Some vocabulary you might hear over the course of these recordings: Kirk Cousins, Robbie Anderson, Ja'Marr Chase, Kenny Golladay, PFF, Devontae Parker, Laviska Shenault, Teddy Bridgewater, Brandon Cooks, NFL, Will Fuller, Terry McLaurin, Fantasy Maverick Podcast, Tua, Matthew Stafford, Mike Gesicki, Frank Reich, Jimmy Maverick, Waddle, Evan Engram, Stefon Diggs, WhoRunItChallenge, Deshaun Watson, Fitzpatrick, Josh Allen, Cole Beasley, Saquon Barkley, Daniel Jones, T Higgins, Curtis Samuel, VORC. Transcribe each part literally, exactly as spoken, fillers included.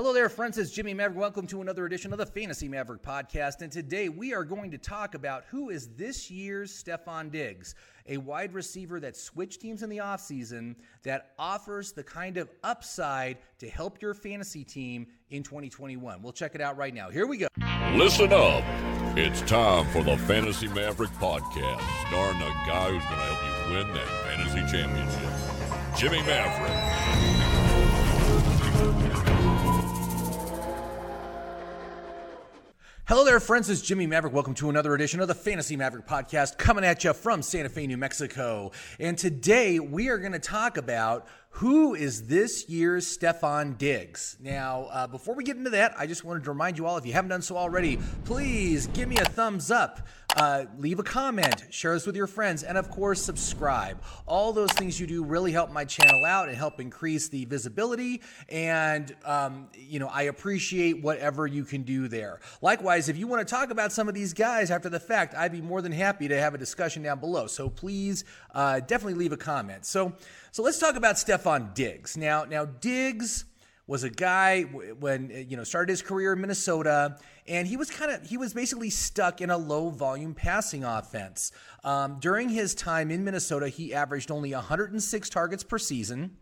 Hello there, friends. It's Jimmy Maverick. Welcome to another edition of the Fantasy Maverick Podcast. And today we are going to talk about who is this year's Stefon Diggs, a wide receiver that switched teams in the offseason that offers the kind of upside to help your fantasy team in twenty twenty-one. We'll check it out right now. Here we go. Listen up. It's time for the Fantasy Maverick Podcast, starring the guy who's going to help you win that fantasy championship, Jimmy Maverick. Hello there, friends. It's Jimmy Maverick. Welcome to another edition of the Fantasy Maverick Podcast, coming at you from Santa Fe, New Mexico. And today we are going to talk about who is this year's Stefon Diggs. Now, uh, before we get into that, I just wanted to remind you all, if you haven't done so already, please give me a thumbs up, uh, leave a comment, share this with your friends, and of course, subscribe. All those things you do really help my channel out and help increase the visibility. And, um, you know, I appreciate whatever you can do there. Likewise, if you want to talk about some of these guys after the fact, I'd be more than happy to have a discussion down below. So please uh, definitely leave a comment. So so let's talk about Stefon Diggs. Now, now Diggs was a guy when, you know, started his career in Minnesota, and he was kind of, he was basically stuck in a low volume passing offense. Um, during his time in Minnesota, he averaged only one hundred six targets per season.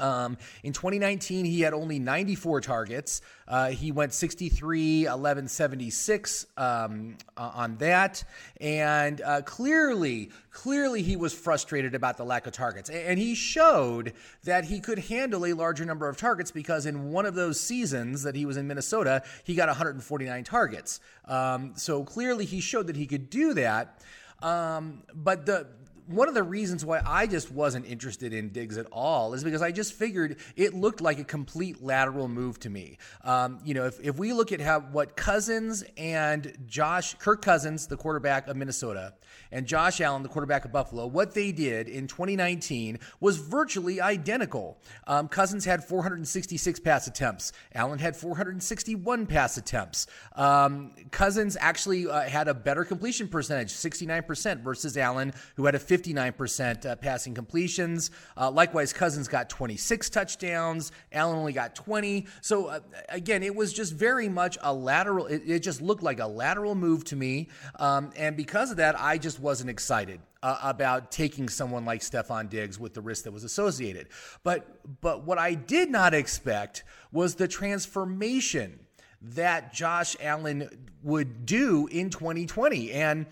Um, in twenty nineteen, he had only ninety-four targets. Uh, he went sixty-three, eleven, seventy-six um, uh, on that. And uh, clearly, clearly he was frustrated about the lack of targets. And he showed that he could handle a larger number of targets, because in one of those seasons that he was in Minnesota, he got one hundred forty-nine targets. Um, so clearly he showed that he could do that. Um, but the One of the reasons why I just wasn't interested in Diggs at all is because I just figured it looked like a complete lateral move to me. Um, you know, if, if we look at how what Cousins and Josh, Kirk Cousins, the quarterback of Minnesota, and Josh Allen, the quarterback of Buffalo, what they did in twenty nineteen was virtually identical. Um, Cousins had four hundred sixty-six pass attempts. Allen had four hundred sixty-one pass attempts. Um, Cousins actually uh, had a better completion percentage, sixty-nine percent versus Allen, who had a fifty-nine percent uh, passing completions. Uh, likewise, Cousins got twenty-six touchdowns. Allen only got twenty. So uh, again, it was just very much a lateral. It, it just looked like a lateral move to me. Um, and because of that, I just wasn't excited uh, about taking someone like Stefon Diggs with the risk that was associated. But, but what I did not expect was the transformation that Josh Allen would do in twenty twenty. And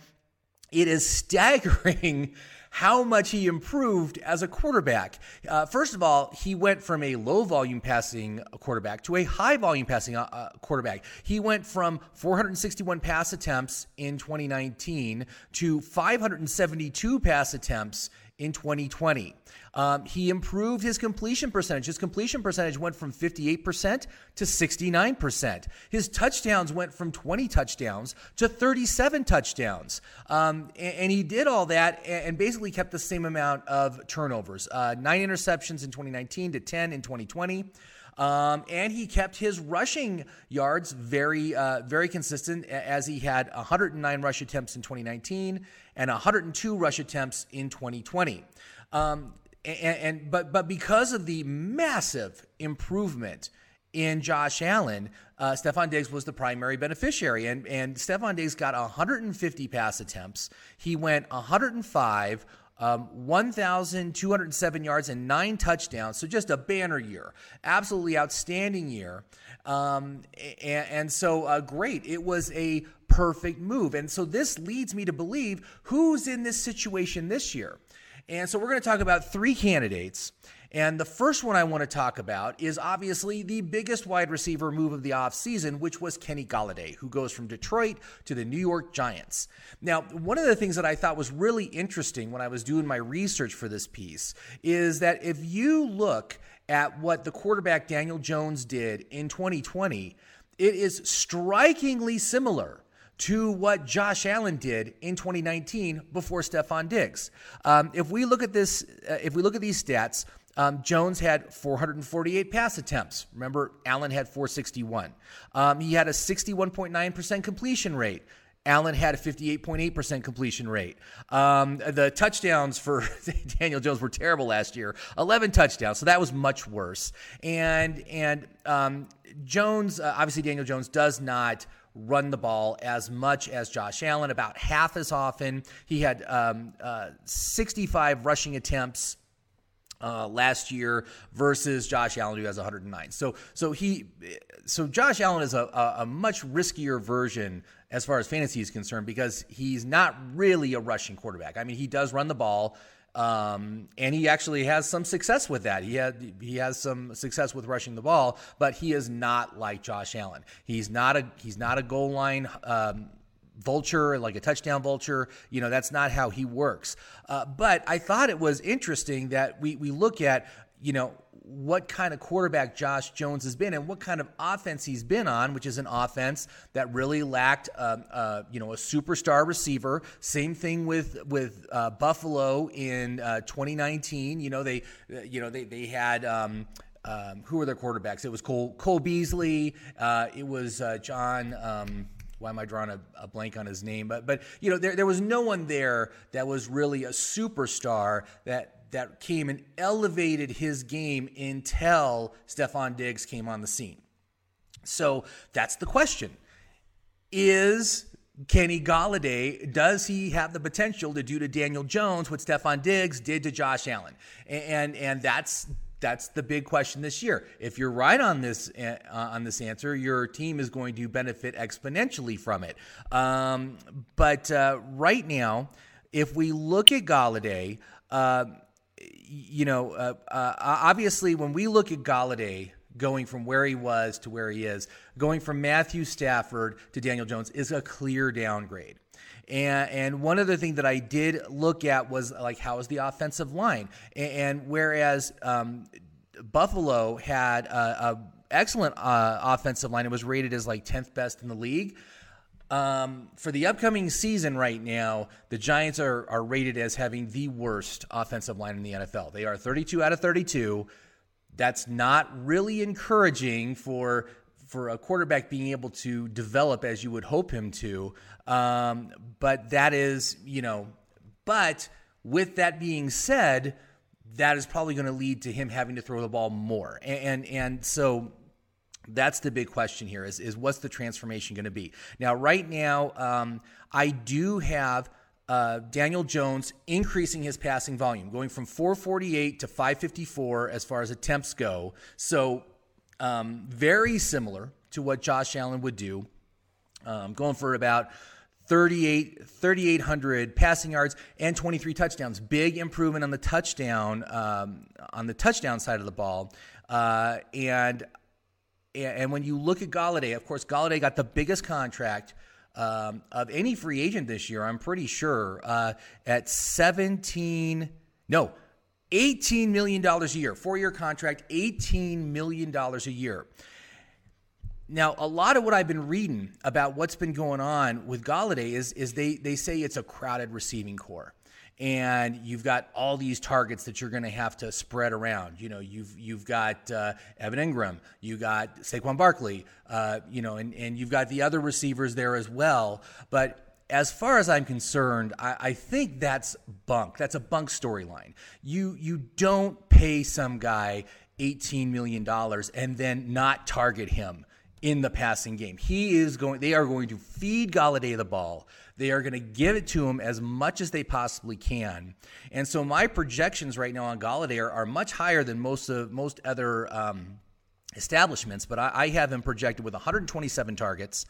it is staggering how much he improved as a quarterback. Uh, first of all, he went from a low-volume passing quarterback to a high-volume passing uh, quarterback. He went from four hundred sixty-one pass attempts in twenty nineteen to five hundred seventy-two pass attempts in twenty twenty. Um, he improved his completion percentage. His completion percentage went from fifty-eight percent to sixty-nine percent. His touchdowns went from twenty touchdowns to thirty-seven touchdowns. Um, and, and he did all that and basically kept the same amount of turnovers, uh, nine interceptions in twenty nineteen to ten in twenty twenty. Um, and he kept his rushing yards very, uh, very consistent, as he had one hundred nine rush attempts in twenty nineteen and one hundred two rush attempts in twenty twenty. Um, and, and but but because of the massive improvement in Josh Allen, uh, Stefon Diggs was the primary beneficiary. And, and Stefon Diggs got one hundred fifty pass attempts. He went one hundred five. Um, one thousand two hundred seven yards and nine touchdowns. So just a banner year, absolutely outstanding year. Um, and, and so uh, great. It was a perfect move. And so this leads me to believe who's in this situation this year. And so we're going to talk about three candidates. And the first one I want to talk about is obviously the biggest wide receiver move of the offseason, which was Kenny Golladay, who goes from Detroit to the New York Giants. Now, one of the things that I thought was really interesting when I was doing my research for this piece is that if you look at what the quarterback Daniel Jones did in twenty twenty, it is strikingly similar to what Josh Allen did in twenty nineteen before Stefon Diggs. Um, if we look at this, uh, if we look at these stats, Um, Jones had four hundred forty-eight pass attempts. Remember, Allen had four hundred sixty-one. Um, he had a sixty-one point nine percent completion rate. Allen had a fifty-eight point eight percent completion rate. Um, the touchdowns for Daniel Jones were terrible last year. eleven touchdowns, so that was much worse. And and um, Jones, uh, obviously Daniel Jones does not run the ball as much as Josh Allen, about half as often. He had um, uh, sixty-five rushing attempts Uh, last year versus Josh Allen, who has one hundred nine. So, so he, so Josh Allen is a, a, a much riskier version as far as fantasy is concerned, because he's not really a rushing quarterback. I mean, he does run the ball, um, and he actually has some success with that. He had, he has some success with rushing the ball, but he is not like Josh Allen. He's not a, he's not a goal line, um, vulture, like a touchdown vulture. You know, that's not how he works. Uh, but I thought it was interesting that we we look at, you know, what kind of quarterback Josh Jones has been and what kind of offense he's been on, which is an offense that really lacked, um, uh, you know, a superstar receiver. Same thing with with uh, Buffalo in uh, twenty nineteen. You know, they, you know, they they had. Um, um, who were their quarterbacks? It was Cole Cole Beasley. Uh, it was uh, John. Um, Why am I drawing a, a blank on his name? But, but you know, there there was no one there that was really a superstar that that came and elevated his game until Stefon Diggs came on the scene. So that's the question. Is Kenny Golladay, does he have the potential to do to Daniel Jones what Stefon Diggs did to Josh Allen? And, and, and that's... That's the big question this year. If you're right on this uh, on this answer, your team is going to benefit exponentially from it. Um, but uh, right now, if we look at Golladay, uh, you know, uh, uh, obviously when we look at Golladay going from where he was to where he is, going from Matthew Stafford to Daniel Jones is a clear downgrade. And, and one other thing that I did look at was, like, how is the offensive line? And, and whereas um, Buffalo had an excellent uh, offensive line, it was rated as, like, tenth best in the league. Um, for the upcoming season right now, the Giants are, are rated as having the worst offensive line in the N F L. They are thirty-two out of thirty-two. That's not really encouraging for for a quarterback being able to develop as you would hope him to. Um, but that is, you know, but with that being said, that is probably going to lead to him having to throw the ball more. And, and, and so that's the big question here is, is what's the transformation going to be? Now, right now, um, I do have Uh, Daniel Jones increasing his passing volume, going from four forty-eight to five fifty-four as far as attempts go. So um, very similar to what Josh Allen would do, um, going for about thirty-eight, thirty-eight hundred passing yards and twenty-three touchdowns. Big improvement on the touchdown um, on the touchdown side of the ball, uh, and and when you look at Golladay, of course, Golladay got the biggest contract Um, of any free agent this year, I'm pretty sure, uh, at seventeen, no, eighteen million dollars a year, four-year contract, eighteen million dollars a year. Now, a lot of what I've been reading about what's been going on with Golladay is, is they, they say it's a crowded receiving core. And you've got all these targets that you're going to have to spread around. You know, you've you've got uh, Evan Engram, you got Saquon Barkley, uh, you know, and, and you've got the other receivers there as well. But as far as I'm concerned, I, I think that's bunk. That's a bunk storyline. You you don't pay some guy eighteen million dollars and then not target him in the passing game. He is going. They are going to feed Golladay the ball. They are going to give it to him as much as they possibly can. And so my projections right now on Golladay are, are much higher than most of most other um, establishments, but I, I have him projected with one hundred twenty-seven targets,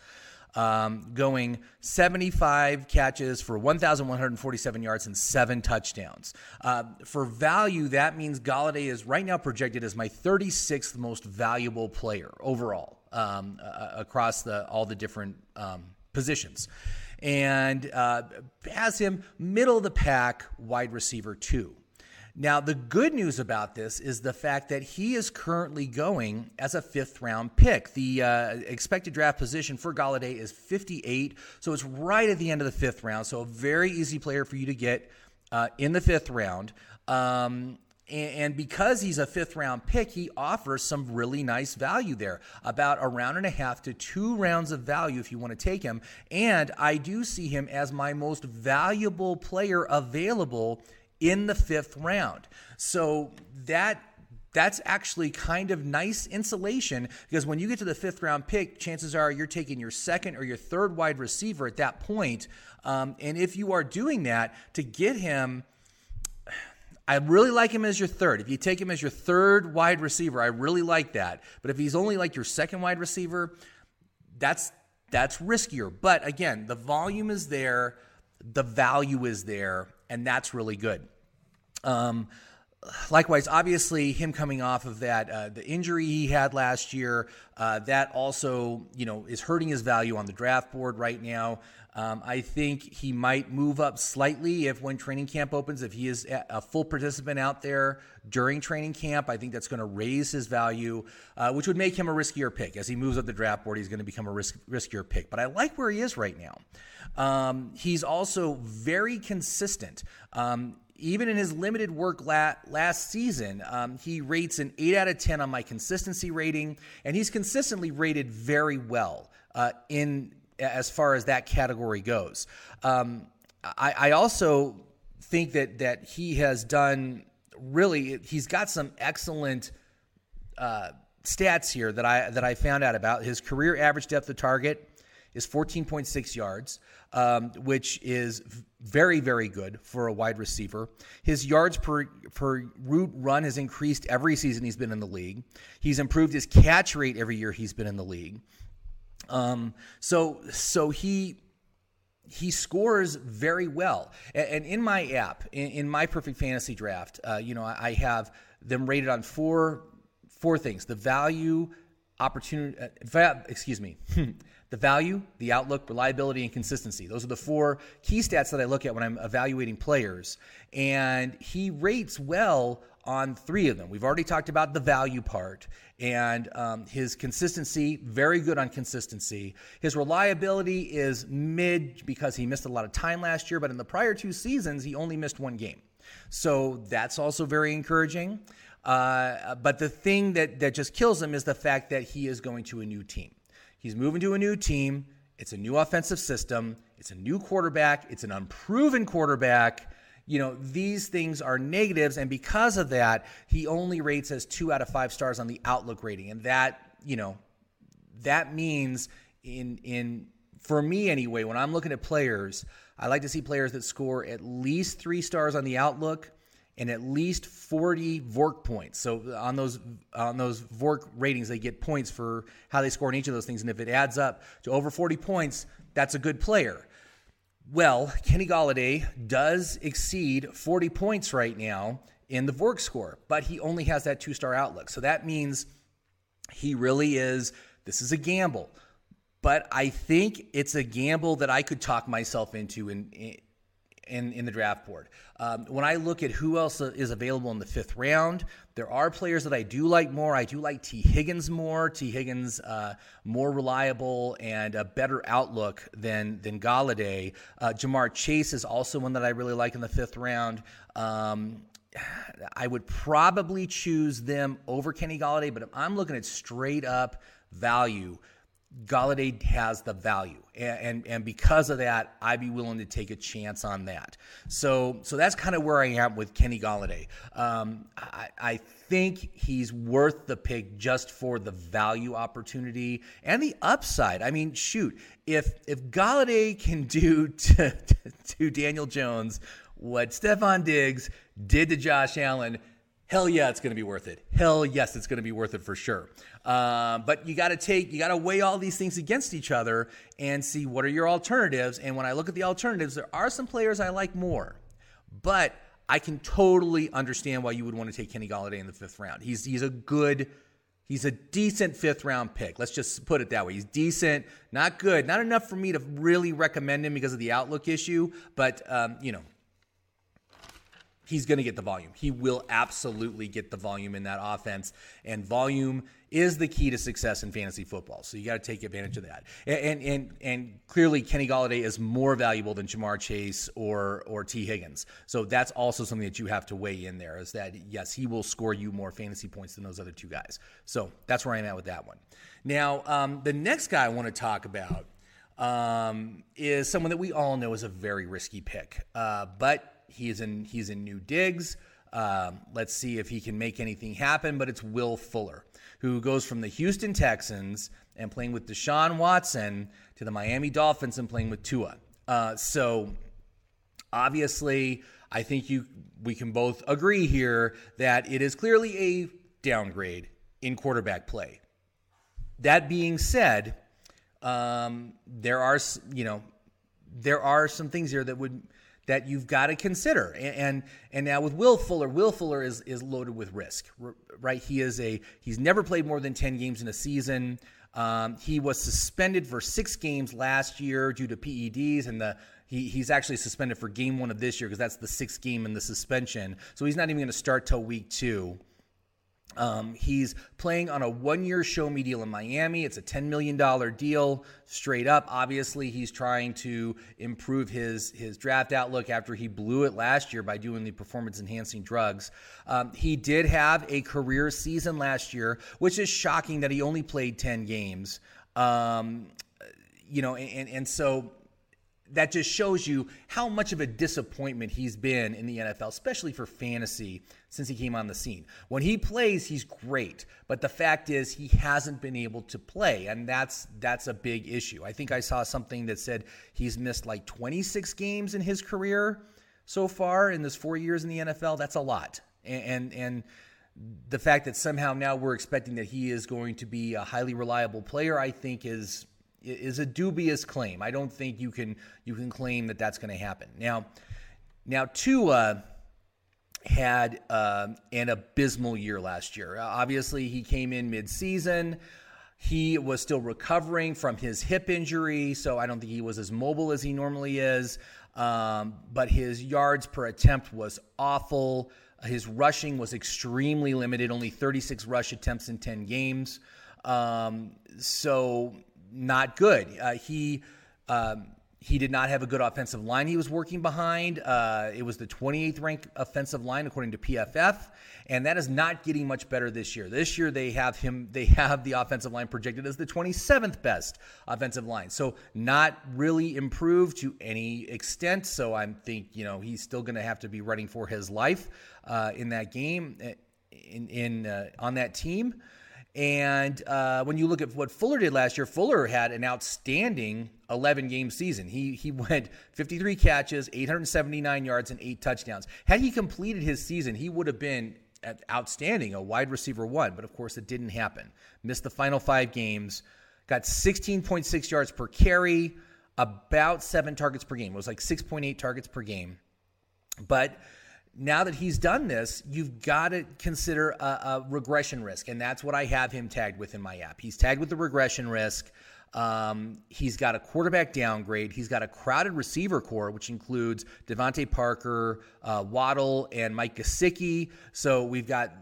um, going seventy-five catches for one thousand one hundred forty-seven yards and seven touchdowns. Uh, for value, that means Golladay is right now projected as my thirty-sixth most valuable player overall um, uh, across the all the different um, positions. And uh, has him middle of the pack wide receiver two. Now, the good news about this is the fact that he is currently going as a fifth round pick. The uh, expected draft position for Golladay is fifty-eight, so it's right at the end of the fifth round. So a very easy player for you to get uh, in the fifth round. Um, And because he's a fifth-round pick, he offers some really nice value there, about a round and a half to two rounds of value if you want to take him. And I do see him as my most valuable player available in the fifth round. So that that's actually kind of nice insulation, because when you get to the fifth-round pick, chances are you're taking your second or your third wide receiver at that point. Um, and if you are doing that, to get him... I really like him as your third. If you take him as your third wide receiver, I really like that. But if he's only like your second wide receiver, that's that's riskier. But again, the volume is there, the value is there, and that's really good. Um, likewise, obviously, him coming off of that, uh, the injury he had last year, uh, that also, you know, is hurting his value on the draft board right now. Um, I think he might move up slightly if when training camp opens, if he is a full participant out there during training camp. I think that's going to raise his value, uh, which would make him a riskier pick. As he moves up the draft board, he's going to become a risk, riskier pick. But I like where he is right now. Um, he's also very consistent. Um, even in his limited work la- last season, um, he rates an eight out of ten on my consistency rating, and he's consistently rated very well uh, in as far as that category goes. Um, I, I also think that that he has done really, he's got some excellent uh, stats here that I that I found out about. His career average depth of target is fourteen point six yards, um, which is very, very good for a wide receiver. His yards per, per route run has increased every season he's been in the league. He's improved his catch rate every year he's been in the league. Um, so, so he, he scores very well. And, and in my app, in, in my perfect fantasy draft, uh, you know, I, I have them rated on four, four things: the value, opportunity, uh, va- excuse me, the value, the outlook, reliability, and consistency. Those are the four key stats that I look at when I'm evaluating players. And he rates well on three of them. We've already talked about the value part, and um, his consistency, very good on consistency. His reliability is mid because he missed a lot of time last year, but in the prior two seasons, he only missed one game. So that's also very encouraging. Uh, but the thing that, that just kills him is the fact that he is going to a new team. He's moving to a new team. It's a new offensive system. It's a new quarterback. It's an unproven quarterback. You know, these things are negatives, and because of that, he only rates as two out of five stars on the outlook rating. And that, you know, that means in in for me anyway, when I'm looking at players, I like to see players that score at least three stars on the outlook and at least forty V O R C points. So on those on those V O R C ratings, they get points for how they score in each of those things. And if it adds up to over forty points, that's a good player. Well, Kenny Golladay does exceed forty points right now in the V O R C score, but he only has that two-star outlook. So that means he really is, this is a gamble. But I think it's a gamble that I could talk myself into in in, in, in the draft board. Um, when I look at who else is available in the fifth round, there are players that I do like more. I do like T Higgins more. T Higgins, uh, more reliable and a better outlook than than Golladay. Uh, Ja'Marr Chase is also one that I really like in the fifth round. Um, I would probably choose them over Kenny Golladay, but if I'm looking at straight up value, Golladay has the value, and, and and because of that, I'd be willing to take a chance on that. So so that's kind of where I am with Kenny Golladay. Um, I, I think he's worth the pick just for the value opportunity and the upside. I mean, shoot, if if Golladay can do to, to, to Daniel Jones what Stefon Diggs did to Josh Allen, hell yeah, it's going to be worth it. Hell yes, it's going to be worth it for sure. Uh, but you got to take, you got to weigh all these things against each other and see what are your alternatives. And when I look at the alternatives, there are some players I like more, but I can totally understand why you would want to take Kenny Golladay in the fifth round. He's he's a good, he's a decent fifth round pick. Let's just put it that way. He's decent, not good, not enough for me to really recommend him because of the outlook issue. But um, you know. He's going to get the volume. He will absolutely get the volume in that offense. And volume is the key to success in fantasy football. So you got to take advantage of that. And and and clearly Kenny Golladay is more valuable than Ja'Marr Chase or or T Higgins. So that's also something that you have to weigh in there, is that yes, he will score you more fantasy points than those other two guys. So that's where I'm at with that one. Now, um, the next guy I want to talk about um, is someone that we all know is a very risky pick, uh, but he is in he's in new digs. Um, let's see if he can make anything happen, but it's Will Fuller, who goes from the Houston Texans and playing with Deshaun Watson to the Miami Dolphins and playing with Tua. Uh, so obviously I think you, we can both agree here that it is clearly a downgrade in quarterback play. That being said, um, there are, you know, there are some things here that would, that you've got to consider. And, and and now with Will Fuller, Will Fuller is is loaded with risk, right? He is a, he's never played more than ten games in a season. Um, he was suspended for six games last year due to P E Ds, and the he he's actually suspended for game one of this year because that's the sixth game in the suspension. So he's not even going to start till week two. Um, he's playing on a one-year show me deal in Miami. It's a ten million dollars deal straight up. Obviously, he's trying to improve his, his draft outlook after he blew it last year by doing the performance-enhancing drugs. Um, he did have a career season last year, which is shocking that he only played ten games. Um, you know, and, and so that just shows you how much of a disappointment he's been in the N F L, especially for fantasy, since he came on the scene. When he plays, he's great. But the fact is he hasn't been able to play, and that's that's a big issue. I think I saw something that said he's missed like twenty-six games in his career so far in this four years in the N F L. That's a lot. And, and, and the fact that somehow now we're expecting that he is going to be a highly reliable player, I think is... is a dubious claim. I don't think you can you can claim that that's going to happen. Now, now Tua had uh, an abysmal year last year. Obviously, he came in mid-season. He was still recovering from his hip injury, so I don't think he was as mobile as he normally is. Um, but his yards per attempt was awful. His rushing was extremely limited, only thirty-six rush attempts in ten games. Um, so... Not good. Uh, he um, he did not have a good offensive line he was working behind. Uh, it was the twenty-eighth ranked offensive line according to P F F, and that is not getting much better this year. This year they have him. They have the offensive line projected as the twenty-seventh best offensive line. So not really improved to any extent. So I think you know he's still going to have to be running for his life uh, in that game in in uh, on that team. And uh, when you look at what Fuller did last year, Fuller had an outstanding eleven-game season. He he went fifty-three catches, eight hundred seventy-nine yards, and eight touchdowns. Had he completed his season, he would have been outstanding, a wide receiver one. But, of course, it didn't happen. Missed the final five games, got sixteen point six yards per carry, about seven targets per game. It was like six point eight targets per game. But now that he's done this, you've got to consider a, a regression risk, and that's what I have him tagged with in my app. He's tagged with the regression risk. Um, he's got a quarterback downgrade. He's got a crowded receiver core, which includes Devontae Parker, uh, Waddle, and Mike Gesicki. So we've got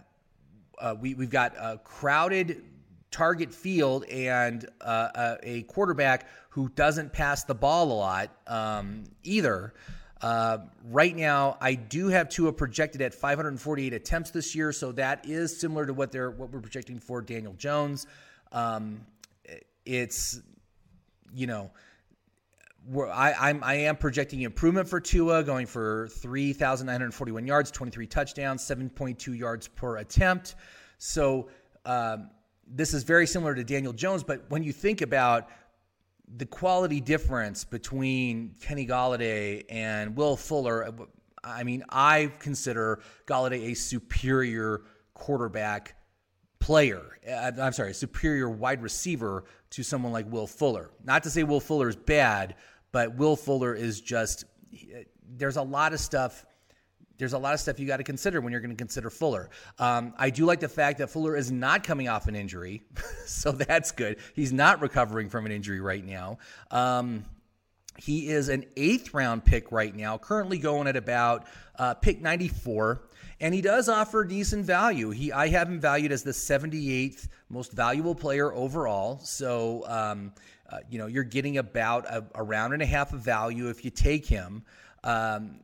uh, we, we've got a crowded target field and uh, a, a quarterback who doesn't pass the ball a lot um, either. Uh, right now, I do have Tua projected at five hundred forty-eight attempts this year, so that is similar to what they're what we're projecting for Daniel Jones. Um, it's you know, we're, I I'm I am projecting improvement for Tua, going for three thousand nine hundred forty-one yards, twenty-three touchdowns, seven point two yards per attempt. So um, this is very similar to Daniel Jones, but when you think about the quality difference between Kenny Golladay and Will Fuller, I mean, I consider Golladay a superior quarterback player. I'm sorry, a superior wide receiver to someone like Will Fuller. Not to say Will Fuller is bad, but Will Fuller is just, there's a lot of stuff. There's a lot of stuff you got to consider when you're going to consider Fuller. Um, I do like the fact that Fuller is not coming off an injury, so that's good. He's not recovering from an injury right now. Um, He is an eighth round pick right now, currently going at about uh, pick ninety-four, and he does offer decent value. He I have him valued as the seventy-eighth most valuable player overall. So, um, uh, you know, you're getting about a, a round and a half of value if you take him. Um,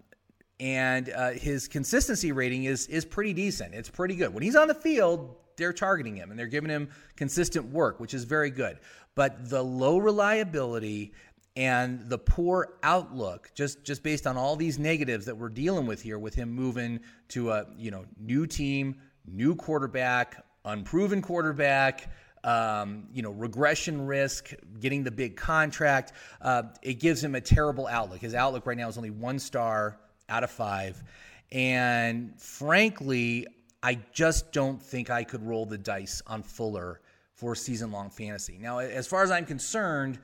and uh, his consistency rating is is pretty decent. It's pretty good. When he's on the field, they're targeting him and they're giving him consistent work, which is very good. But the low reliability and the poor outlook, just, just based on all these negatives that we're dealing with here, with him moving to a you know new team, new quarterback, unproven quarterback, um, you know regression risk, getting the big contract, uh, it gives him a terrible outlook. His outlook right now is only one star out of five, and frankly, I just don't think I could roll the dice on Fuller for season-long fantasy. Now, as far as I'm concerned,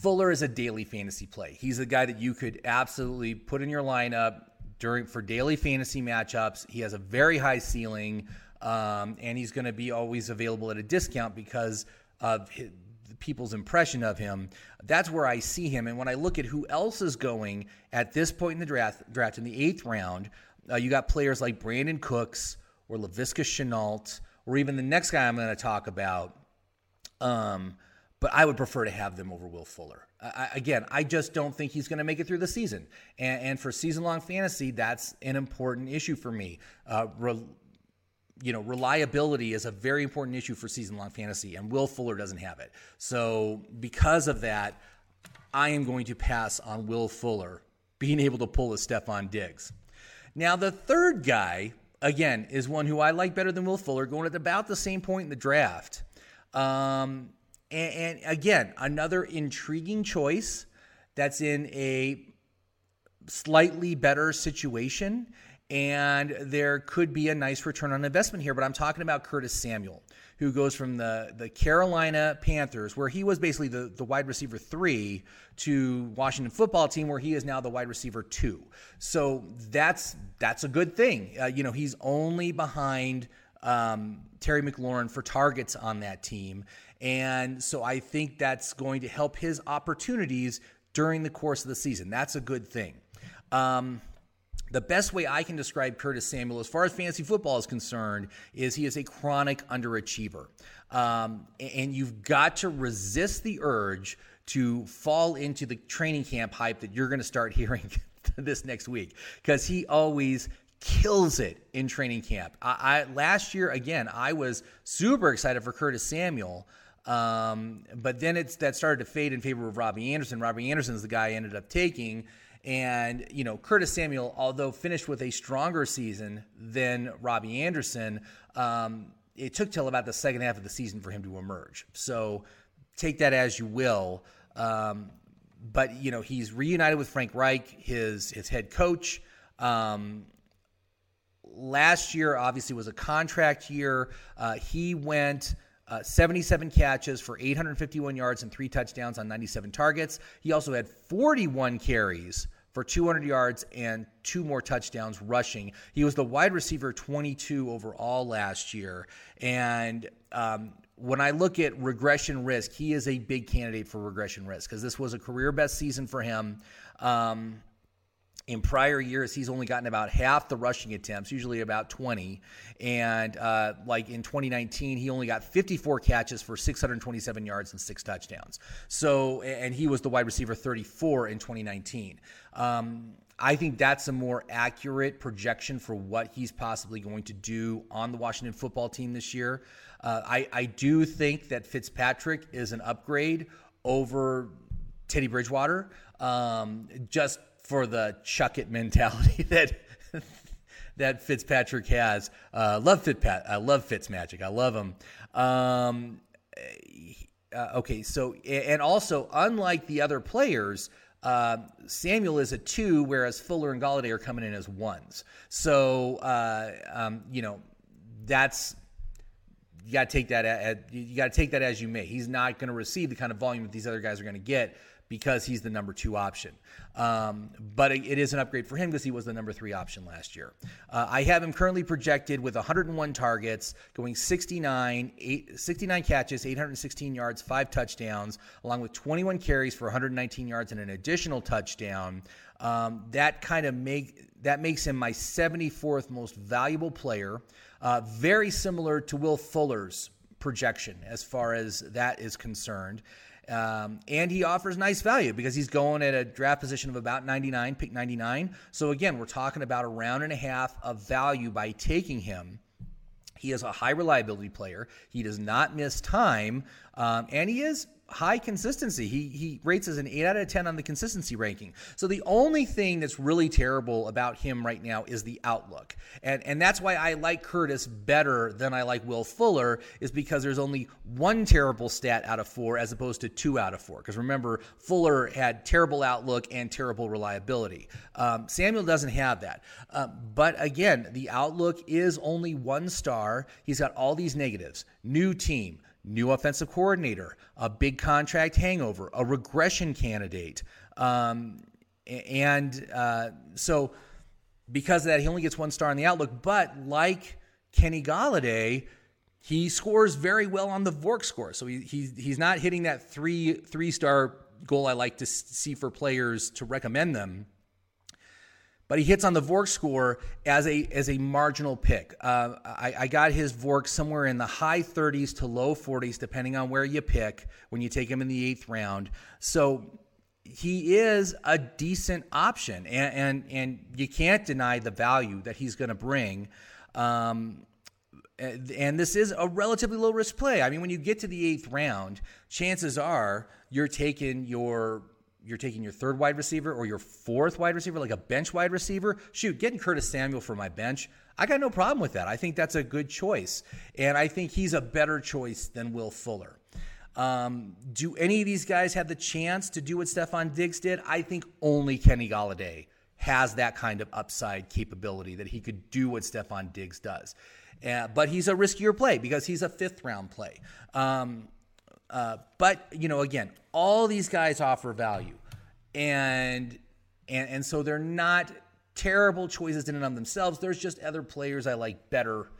Fuller is a daily fantasy play. He's a guy that you could absolutely put in your lineup during for daily fantasy matchups. He has a very high ceiling, um, and he's going to be always available at a discount because of his, the people's impression of him. That's where I see him. And when I look at who else is going at this point in the draft, draft in the eighth round, uh, you got players like Brandon Cooks or Laviska Shenault, or even the next guy I'm going to talk about. Um, But I would prefer to have them over Will Fuller. I, again, I just don't think he's going to make it through the season. And, and for season-long fantasy, that's an important issue for me. Uh, re, you know, reliability is a very important issue for season-long fantasy, and Will Fuller doesn't have it. So because of that, I am going to pass on Will Fuller being able to pull a Stefon Diggs. Now, the third guy, again, is one who I like better than Will Fuller, going at about the same point in the draft. Um... And again, another intriguing choice that's in a slightly better situation, and there could be a nice return on investment here. But I'm talking about Curtis Samuel, who goes from the, the Carolina Panthers, where he was basically the, the wide receiver three, to Washington football team, where he is now the wide receiver two. So that's that's a good thing. Uh, you know, he's only behind um, Terry McLaurin for targets on that team. And so I think that's going to help his opportunities during the course of the season. That's a good thing. Um, the best way I can describe Curtis Samuel as far as fantasy football is concerned is he is a chronic underachiever. Um, and you've got to resist the urge to fall into the training camp hype that you're going to start hearing this next week, because he always kills it in training camp. I, I last year, again, I was super excited for Curtis Samuel. Um, but then it's that started to fade in favor of Robbie Anderson. Robbie Anderson's the guy I ended up taking. And, you know, Curtis Samuel, although finished with a stronger season than Robbie Anderson, um, it took till about the second half of the season for him to emerge. So take that as you will. Um, but, you know, he's reunited with Frank Reich, his, his head coach. Um, last year, obviously, was a contract year. Uh, he went... Uh, seventy-seven catches for eight hundred fifty-one yards and three touchdowns on ninety-seven targets. He also had forty-one carries for two hundred yards and two more touchdowns rushing. He was the wide receiver twenty-two overall last year. And um, when I look at regression risk, he is a big candidate for regression risk because this was a career best season for him. Um, In prior years, he's only gotten about half the rushing attempts, usually about twenty. And uh, like in twenty nineteen, he only got fifty-four catches for six hundred twenty-seven yards and six touchdowns. So, and he was the wide receiver thirty-four in twenty nineteen. Um, I think that's a more accurate projection for what he's possibly going to do on the Washington football team this year. Uh, I, I do think that Fitzpatrick is an upgrade over Teddy Bridgewater, um, just for the chuck it mentality that that Fitzpatrick has. Uh, love Fitzpat. I love Fitz Magic. I love him. Um, uh, okay, so and also unlike the other players, uh, Samuel is a two, whereas Fuller and Golladay are coming in as ones. So uh, um, you know that's you got to take that at, you got to take that as you may. He's not going to receive the kind of volume that these other guys are going to get because he's the number two option. Um, but it, it is an upgrade for him because he was the number three option last year. Uh, I have him currently projected with one hundred one targets, going sixty-nine, eight, sixty-nine catches, eight hundred sixteen yards, five touchdowns, along with twenty-one carries for one hundred nineteen yards and an additional touchdown. Um, that kind of make that makes him my seventy-fourth most valuable player. Uh, very similar to Will Fuller's projection as far as that is concerned. Um, and he offers nice value because he's going at a draft position of about ninety-nine, pick ninety-nine. So again, we're talking about a round and a half of value by taking him. He is a high reliability player. He does not miss time. Um, and he is high consistency. He he rates as an eight out of ten on the consistency ranking. So the only thing that's really terrible about him right now is the outlook. And and that's why I like Curtis better than I like Will Fuller, is because there's only one terrible stat out of four as opposed to two out of four. Because remember, Fuller had terrible outlook and terrible reliability. Um, Samuel doesn't have that. Uh, but again, the outlook is only one star. He's got all these negatives. New team, new offensive coordinator, a big contract hangover, a regression candidate. Um, and uh, so because of that, he only gets one star in the outlook. But like Kenny Golladay, he scores very well on the Vork score. So he, he he's not hitting that three, three-star goal I like to see for players to recommend them. But he hits on the Vork score as a as a marginal pick. Uh, I, I got his Vork somewhere in the high thirties to low forties, depending on where you pick when you take him in the eighth round. So he is a decent option, and and, and you can't deny the value that he's going to bring. Um, and this is a relatively low risk play. I mean, when you get to the eighth round, chances are you're taking your you're taking your third wide receiver or your fourth wide receiver, like a bench wide receiver. Shoot, getting Curtis Samuel for my bench, I got no problem with that. I think that's a good choice. And I think he's a better choice than Will Fuller. Um, do any of these guys have the chance to do what Stefon Diggs did? I think only Kenny Golladay has that kind of upside capability that he could do what Stefon Diggs does. Uh, but he's a riskier play because he's a fifth round play. Um, Uh, but, you know, again, all these guys offer value, and, and and so they're not terrible choices in and of themselves. There's just other players I like better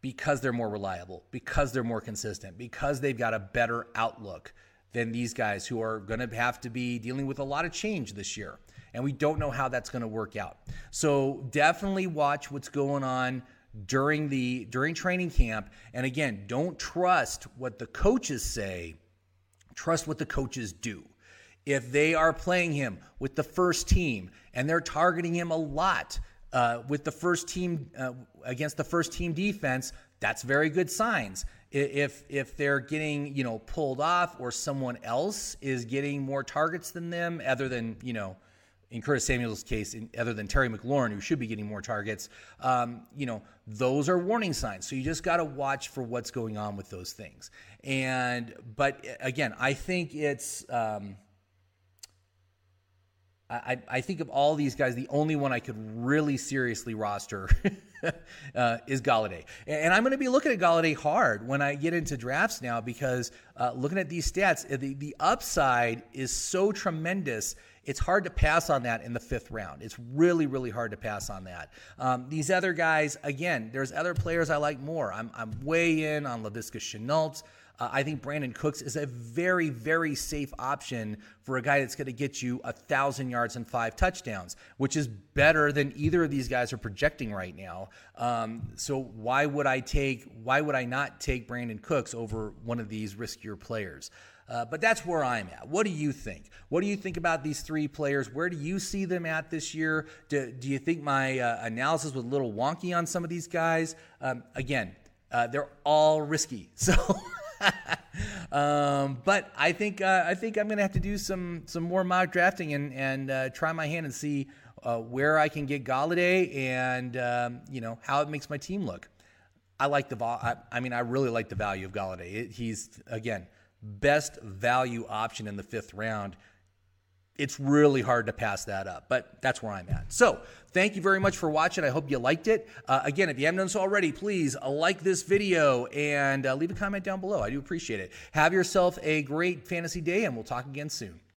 because they're more reliable, because they're more consistent, because they've got a better outlook than these guys who are going to have to be dealing with a lot of change this year. And we don't know how that's going to work out. So definitely watch what's going on during the during training camp. And again, don't trust what the coaches say. Trust what the coaches do. If they are playing him with the first team and they're targeting him a lot uh, with the first team uh, against the first team defense, that's very good signs. If if they're getting, you know, pulled off, or someone else is getting more targets than them, other than, you know, in Curtis Samuel's case, in, other than Terry McLaurin, who should be getting more targets, um, you know, those are warning signs. So you just got to watch for what's going on with those things. And but again, I think it's um, I, I think of all these guys, the only one I could really seriously roster uh, is Golladay. And I'm going to be looking at Golladay hard when I get into drafts now, because uh, looking at these stats, the, the upside is so tremendous. It's hard to pass on that in the fifth round. It's really, really hard to pass on that. Um, these other guys, again, there's other players I like more. I'm, I'm way in on Laviska Shenault. Uh, I think Brandon Cooks is a very, very safe option for a guy that's going to get you one thousand yards and five touchdowns, which is better than either of these guys are projecting right now. Um, so why would I take? Why would I not take Brandon Cooks over one of these riskier players? Uh, but that's where I'm at. What do you think? What do you think about these three players? Where do you see them at this year? Do, do you think my uh, analysis was a little wonky on some of these guys? Um, again, uh, they're all risky. So, um, but I think uh, I think I'm going to have to do some some more mock drafting and and uh, try my hand and see uh, where I can get Golladay and um, you know, how it makes my team look. I like the I, I mean I really like the value of Golladay. It, he's again. Best value option in the fifth round. It's really hard to pass that up, but that's where I'm at. So thank you very much for watching. I hope you liked it. Uh, again, if you haven't done so already, please uh, like this video and uh, leave a comment down below. I do appreciate it. Have yourself a great fantasy day, and we'll talk again soon.